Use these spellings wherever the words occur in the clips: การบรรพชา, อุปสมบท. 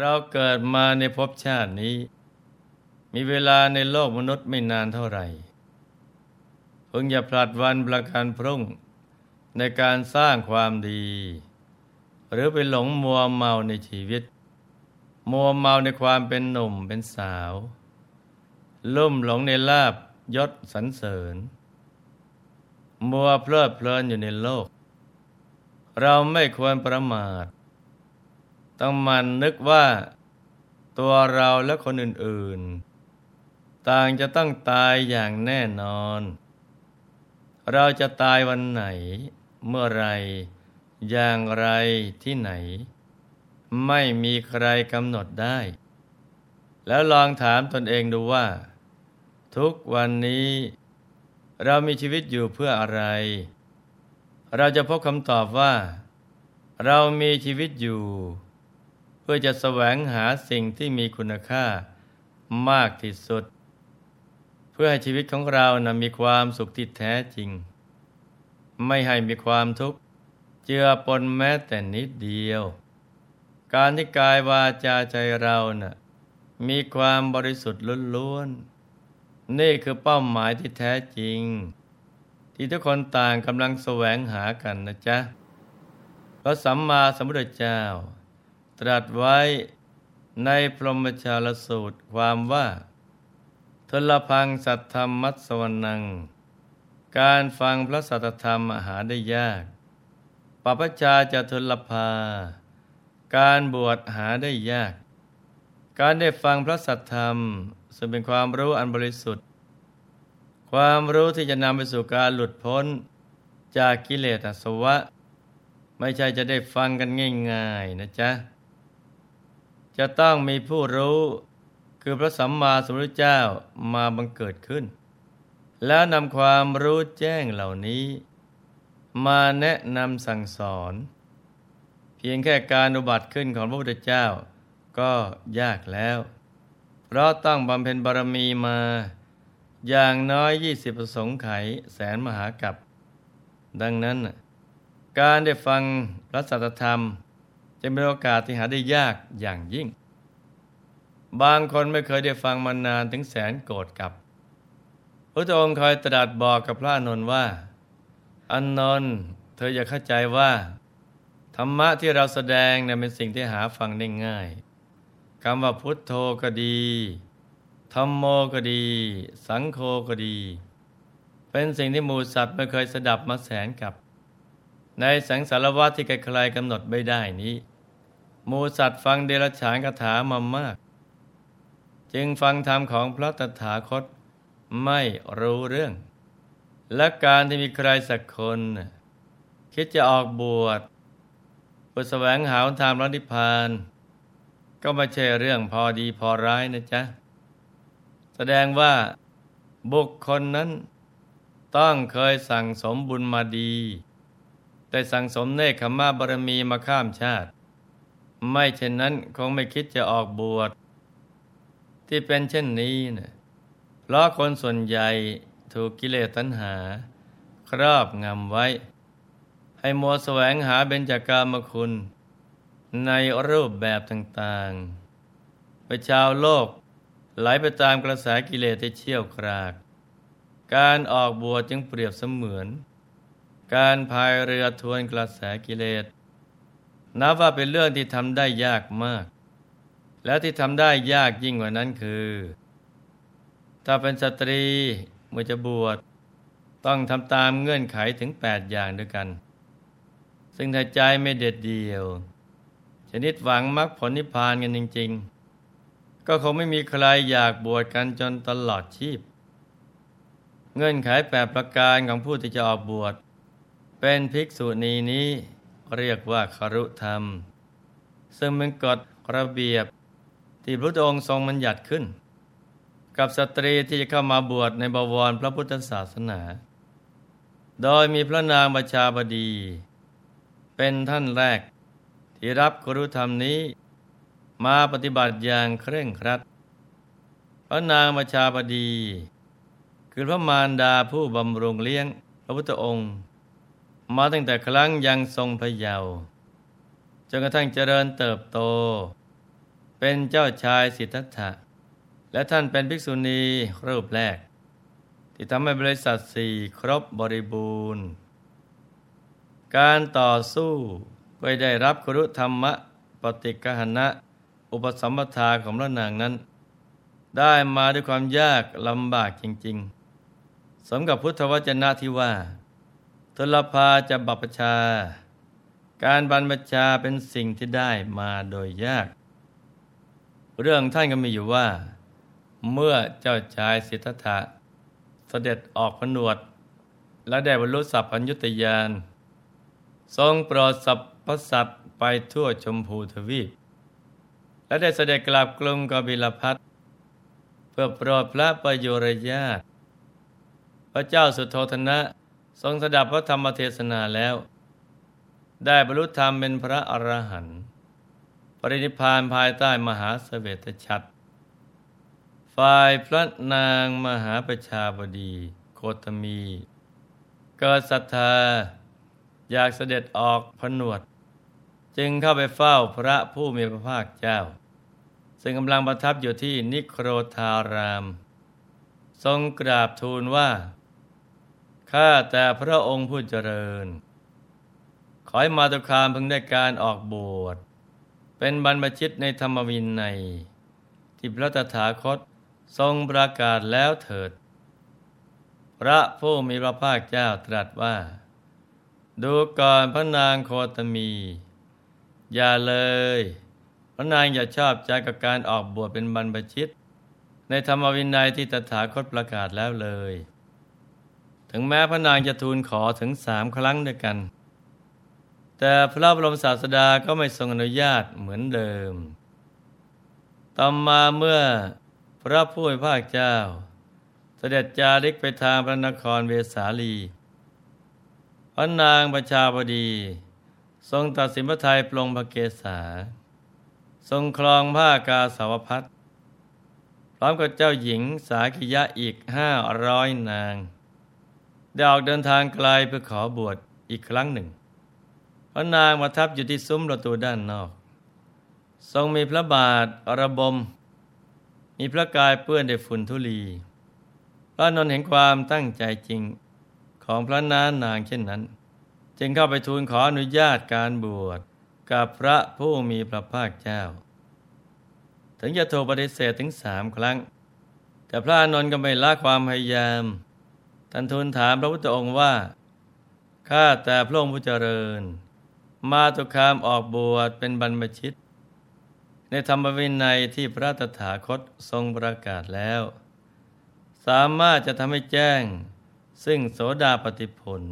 เราเกิดมาในภพชาตินี้มีเวลาในโลกมนุษย์ไม่นานเท่าไหร่เพิ่งอย่าพลัดวันประกันพรุ่งในการสร้างความดีหรือไปหลงมัวเมาในชีวิตมัวเมาในความเป็นหนุ่มเป็นสาวลุ่มหลงในลาภยศสรรเสริญมัวเพลิดเพลินอยู่ในโลกเราไม่ควรประมาทต้องหมั่นนึกว่าตัวเราและคนอื่นๆต่างจะต้องตายอย่างแน่นอนเราจะตายวันไหนเมื่อไรอย่างไรที่ไหนไม่มีใครกำหนดได้แล้วลองถามตนเองดูว่าทุกวันนี้เรามีชีวิตอยู่เพื่ออะไรเราจะพบคำตอบว่าเรามีชีวิตอยู่เพื่อจะแสวงหาสิ่งที่มีคุณค่ามากที่สุดเพื่อให้ชีวิตของเรานะมีความสุขที่แท้จริงไม่ให้มีความทุกข์เจือปนแม้แต่นิดเดียวการที่กายวาจาใจเรานะมีความบริสุทธิ์ล้วนๆนี่คือเป้าหมายที่แท้จริงที่ทุกคนต่างกำลังแสวงหากันนะจ๊ะพระสัมมาสัมพุทธเจ้าตรัสไว้ในพรหมจรรย์สูตรความว่าทุลพังสัทธัมมัสสวนังการฟังพระสัทธรรมหาได้ยากปัปปชาจทุลภาการบวชหาได้ยากการได้ฟังพระสัทธรรมซึ่งเป็นความรู้อันบริสุทธิ์ความรู้ที่จะนำไปสู่การหลุดพ้นจากกิเลสอาสวะไม่ใช่จะได้ฟังกันง่ายๆนะจ๊ะจะต้องมีผู้รู้คือพระสัมมาสัมพุทธเจ้ามาบังเกิดขึ้นแล้วนำความรู้แจ้งเหล่านี้มาแนะนำสั่งสอนเพียงแค่การอุบัติขึ้นของพระพุทธเจ้าก็ยากแล้วเพราะต้องบำเพ็ญบารมีมาอย่างน้อย20ประสงค์ไขแสนมหากัปดังนั้นการได้ฟังพระสัทธรรมจะเป็นโอกาสที่หาได้ยากอย่างยิ่งบางคนไม่เคยได้ฟังมานานถึงแสนโกรธกับพระองค์เคยตรัสบอกกับพระอานนท์ว่าอานนท์เธออย่าเข้าใจว่าธรรมะที่เราแสดงเนี่ยเป็นสิ่งที่หาฟังได้ง่ายคำว่าพุทโธก็ดีธัมโมก็ดีสังโฆก็ดีเป็นสิ่งที่หมู่สัตว์ไม่เคยสดับมาแสนกับในสังสารวัฏที่ใครๆกำหนดไม่ได้นี้หมู่สัตว์ฟังเดรัจฉานคาถามามากจึงฟังธรรมของพระตถาคตไม่รู้เรื่องและการที่มีใครสักคนคิดจะออกบวชเพื่อแสวงหาธรรมพระนิพพานก็ไม่ใช่เรื่องพอดีพอร้ายนะจ๊ะแสดงว่าบุคคลนั้นต้องเคยสั่งสมบุญมาดีแต่สั่งสมเนกขมบารมีมาข้ามชาติไม่เช่นนั้นคงไม่คิดจะออกบวชที่เป็นเช่นนี้นะเพราะคนส่วนใหญ่ถูกกิเลสตัณหาครอบงำไว้ให้มัวแสวงหาเบญจกามคุณในรูปแบบต่างๆประชาวโลกไหลไปตามกระแสกิเลสที่เชี่ยวกรากการออกบวชจึงเปรียบเสมือนการพายเรือทวนกระแสกิเลสนับว่าเป็นเรื่องที่ทำได้ยากมากและที่ทำได้ยากยิ่งกว่านั้นคือถ้าเป็นสตรีเมื่อจะบวชต้องทำตามเงื่อนไขถึง8อย่างด้วยกันซึ่งถ้าใจไม่เด็ดเดี่ยวชนิดหวังมรรคผลนิพพานกันจริงๆก็คงไม่มีใครอยากบวชกันจนตลอดชีพเงื่อนไข8ประการของผู้ที่จะออกบวชเป็นภิกษุณีนี้เรียกว่าคฤธรรมซึ่งเป็นกฎระเบียบที่พระองค์ทรงบัญญัติขึ้นกับสตรีที่จะเข้ามาบวชในบวรพระพุทธศาสนาโดยมีพระนางประชาบดีเป็นท่านแรกที่รับคฤธรรมนี้มาปฏิบัติอย่างเคร่งครัดพระนางประชาบดีคือพระมารดาผู้บำรุงเลี้ยงพระพุทธองค์มาตั้งแต่ครั้งยังทรงพระเยาว์จนกระทั่งเจริญเติบโต เป็นเจ้าชายสิทธัตถะและท่านเป็นภิกษุณีรูปแรกที่ทำให้บริษัทสี่ครบบริบูรณ์การต่อสู้ก็ได้รับครุธรรมะปฏิกหนะอุปสัมปทาของพระนางนั้นได้มาด้วยความยากลำบากจริงๆสมกับพุทธวจนะที่ว่าทุลภาจะบัพพชาการบรรพชาเป็นสิ่งที่ได้มาโดยยากเรื่องท่านก็มีอยู่ว่าเมื่อเจ้าชายสิทธัตถะเสด็จออกผนวดและได้บรรลุสัพพัญญุตญาณทรงโปรดสรรพสัตว์ไปทั่วชมพูทวีปและได้เสด็จกลับกรุงกบิลพัสเพื่อโปรดพระประยุรญาติพระเจ้าสุโธทนะทรงสดับพระธรรมเทศนาแล้วได้บรรลุธรรมเป็นพระอรหันต์ปรินิพพานภายใต้มหาเสวตฉัตรฝ่ายพระนางมหาประชาบดีโคตมีเกิดศรัทธาอยากเสด็จออกผนวดจึงเข้าไปเฝ้าพระผู้มีพระภาคเจ้าซึ่งกำลังประทับอยู่ที่นิโครธารามทรงกราบทูลว่าข้าแต่พระองค์ผู้เจริญขอให้มาตุคามพึงได้การออกบวชเป็นบรรพชิตในธรรมวินัยที่พระตถาคตทรงประกาศแล้วเถิดพระผู้มีพระภาคเจ้าตรัสว่าดูก่อนพระนางโคตมีอย่าเลยพระนางอย่าชอบใจกับการออกบวชเป็นบรรพชิตในธรรมวินัยที่ตถาคตประกาศแล้วเลยถึงแม้พระนางจะทูลขอถึง3 ครั้งด้วยกันแต่พระบรมศาสดาก็ไม่ทรงอนุญาตเหมือนเดิมต่อมาเมื่อพระผู้เป็นพระเจ้าเสด็จจาริกไปทางพระนครเวสาลีพระนางประชาบดีทรงตัดสินพระทัยปลงพระเกศาทรงครองผ้ากาสาวพัสต์พร้อมกับเจ้าหญิงสาคิยะอีก500 นางได้ออกเดินทางไกลเพื่อขอบวชอีกครั้งหนึ่งพระนางประทับอยู่ที่ซุ้มประตูด้านนอกทรงมีพระบาทระบมมีพระกายเปื้อนด้วยฝุ่นธุลีพระนนท์เห็นความตั้งใจจริงของพระนางเช่นนั้นจึงเข้าไปทูลขออนุญาตการบวชกับพระผู้มีพระภาคเจ้าถึงจะถูกปฏิเสธถึง3 ครั้งแต่พระนนท์ก็ไม่ละความพยายามท่านทูลถามพระพุทธองค์ว่าข้าแต่พระองค์ผู้เจริญมาตุคามออกบวชเป็นบรรพชิตในธรรมวินัยที่พระตถาคตทรงประกาศแล้วสามารถจะทำให้แจ้งซึ่งโสดาปัตติผล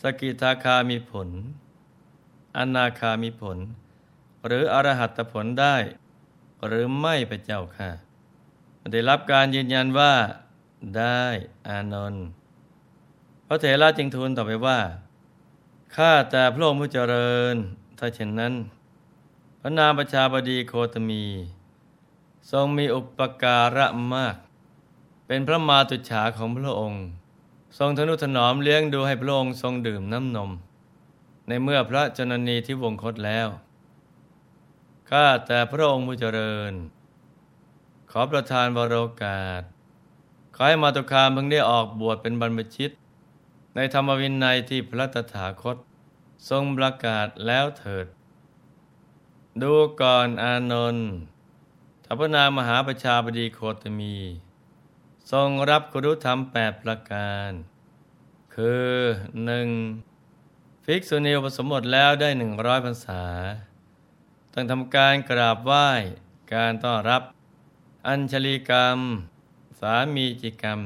สกิทาคามีผลอนาคามีผลหรืออรหัตผลได้หรือไม่พระเจ้าค่ะได้รับการยืนยันว่าได้อานนท์พระเถระจึงทูลต่อไปว่าข้าแต่พระองค์ผู้เจริญถ้าเช่นนั้นพระนางประชาบดีโคตมีทรงมีอุปการะมากเป็นพระมาตุจฉาของพระองค์ทรงทนุถนอมเลี้ยงดูให้พระองค์ทรงดื่มน้ำนมในเมื่อพระชนนีที่วงคตแล้วข้าแต่พระองค์ผู้เจริญขอประทานวโรกาสขอให้มาตุคามพึงได้ออกบวชเป็นบรรพชิตในธรรมวินัยที่พระตถาคตทรงประกาศแล้วเถิดดูก่อนอานนท์ถ้าพระนางมหาประชาบดีโคตมีทรงรับครุธรรม8 ประการคือ 1. ภิกษุณีอุปสมบทแล้วได้100 พรรษาต้องทำการกราบไหว้การต้อนรับอัญชลีกรรมสามีจิกรรม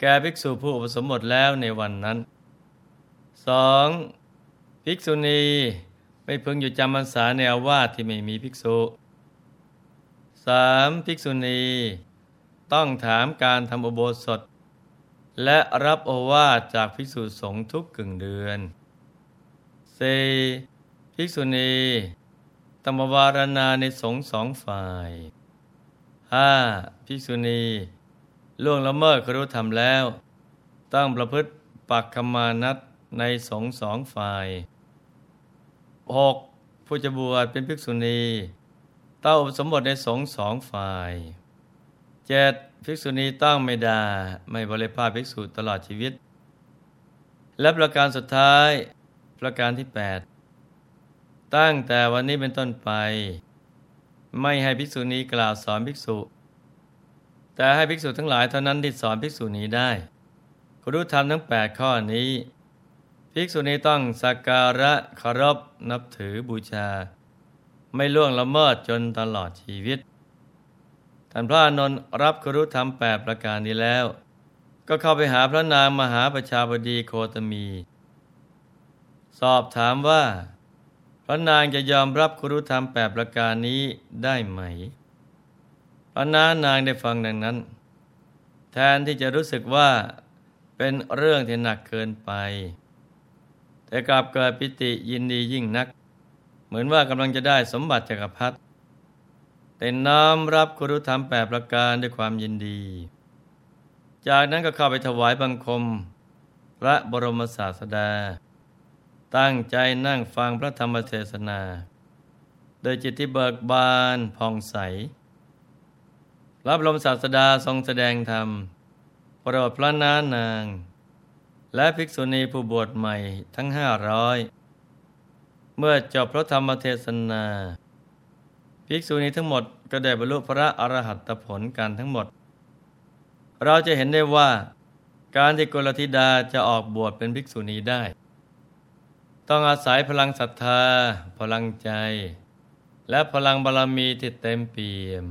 แก่ภิกษุผู้อุปสมบทแล้วในวันนั้น 2. ภิกษุณีไม่พึงอยู่จำพรรษาในอาวาสที่ไม่มีภิกษุ 3. ภิกษุณีต้องถามการทำอุโบสถและรับโอวาทจากภิกษุสงฆ์ทุกกึ่งเดือน 4. ภิกษุณีต้องมาวารณาในสงฆ์2 ฝ่าย 5. ภิกษุณีล่วงละเมิดครุธรรมแล้วต้องประพฤติปักขมานัตในสงฆ์2 ฝ่าย 6. ผู้จะบวชเป็นภิกษุณี ต้องอุปสมบทในสงฆ์สองฝ่าย 7. ภิกษุณีต้องไม่ด่าไม่บริภาษภิกษุตลอดชีวิตและประการสุดท้ายประการที่ 8 ตั้งแต่วันนี้เป็นต้นไปไม่ให้ภิกษุณีกล่าวสอนภิกษุแต่ให้ภิกษุทั้งหลายเท่านั้นที่สอนภิกษุณีได้คุณรู้ธรรมทั้ง8ข้อนี้ภิกษุณีต้องสักการะเคารพนับถือบูชาไม่ล่วงละเมิดจนตลอดชีวิตท่านพระอานนท์รับคุณรู้ธรรม8ประการนี้แล้วก็เข้าไปหาพระนางมหาประชาบดีโคตมีสอบถามว่าพระนางจะยอมรับคุณรู้ธรรม8ประการนี้ได้ไหมพระนางได้ฟังดังนั้นแทนที่จะรู้สึกว่าเป็นเรื่องที่หนักเกินไปแต่กลับเกิดปิติยินดียิ่งนักเหมือนว่ากำลังจะได้สมบัติจักรพรรดิแต่น้อมรับคุณรู้ธรรม8ประการด้วยความยินดีจากนั้นก็เข้าไปถวายบังคมพระบรมศาสดาตั้งใจนั่งฟังพระธรรมเทศนาโดยจิตที่เบิกบานผ่องใสพระบรมศาสดาทรงแสดงธรรมโปรดพระนางและภิกษุณีผู้บวชใหม่ทั้ง500เมื่อจบพระธรรมเทศนาภิกษุณีทั้งหมดก็ได้บรรลุพระอรหัตผลกันทั้งหมดเราจะเห็นได้ว่าการที่กุลธิดาจะออกบวชเป็นภิกษุณีได้ต้องอาศัยพลังศรัทธาพลังใจและพลังบารมีที่เต็มเปี่ยม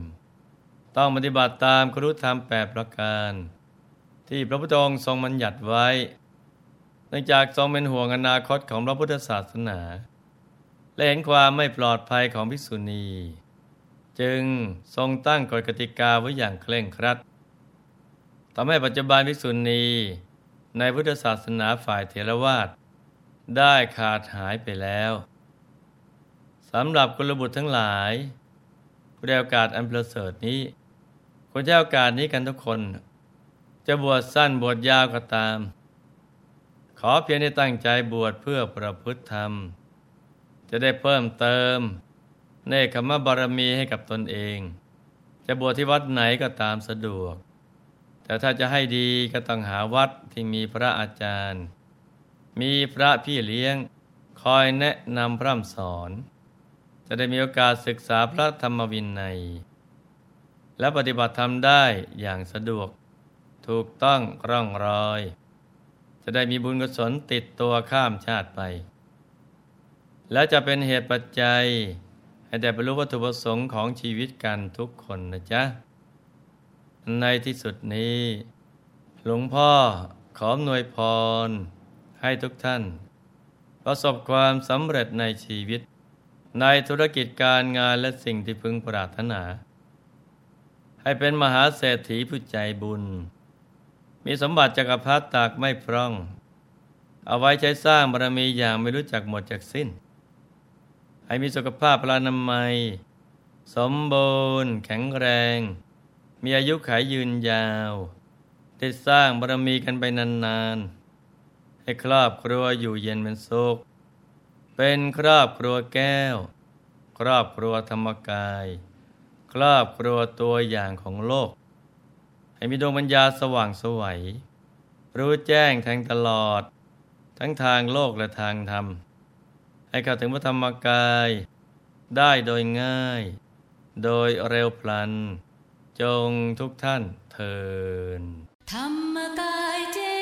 ต้องปฏิบัติตามคุณธรรม8ประการที่พระพุทธองค์ทรงบัญญัติไว้เนื่องจากทรงเป็นห่วงอนาคตของพระพุทธศาสนาและเห็นความไม่ปลอดภัยของภิกษุณีจึงทรงตั้งกฎกติกาไว้อย่างเคร่งครัดทำให้ปัจจุบันภิกษุณีในพุทธศาสนาฝ่ายเถรวาทได้ขาดหายไปแล้วสำหรับกุลบุตรทั้งหลายผู้ได้โอกาสอันประเสริฐนี้ควรใช้โอกาสนี้กันทุกคนจะบวชสั้นบวชยาวก็ตามขอเพียงได้ตั้งใจบวชเพื่อประพฤติธรรมจะได้เพิ่มเติมเนกขัมมบารมีให้กับตนเองจะบวชที่วัดไหนก็ตามสะดวกแต่ถ้าจะให้ดีก็ต้องหาวัดที่มีพระอาจารย์มีพระพี่เลี้ยงคอยแนะนำพร่ำสอนจะได้มีโอกาสศึกษาพระธรรมวินัยและปฏิบัติธรรมได้อย่างสะดวกถูกต้องร่องรอยจะได้มีบุญกุศลติดตัวข้ามชาติไปและจะเป็นเหตุปัจจัยให้ได้บรรลุวัตถุประสงค์ของชีวิตกันทุกคนนะจ๊ะในที่สุดนี้หลวงพ่อขออำนวยพรให้ทุกท่านประสบความสำเร็จในชีวิตในธุรกิจการงานและสิ่งที่พึงปรารถนาให้เป็นมหาเศรษฐีผู้ใจบุญมีสมบัติจักรพรรดิตากไม่พร่องเอาไว้ใช้สร้างบารมีอย่างไม่รู้จักหมดจักสิ้นให้มีสุขภาพพลานามัยสมบูรณ์แข็งแรงมีอายุขายยืนยาวได้สร้างบารมีกันไปนานๆให้ครอบครัวอยู่เย็นเป็นสุขเป็นครอบครัวแก้วครอบครัวธรรมกายครอบครัวตัวอย่างของโลกให้มีดวงปัญญาสว่างไสวรู้แจ้งแทงตลอดทั้งทางโลกและทางธรรมให้เข้าถึงพระธรรมกายได้โดยง่ายโดยเร็วพลันจงทุกท่านเทอญธรรมกาย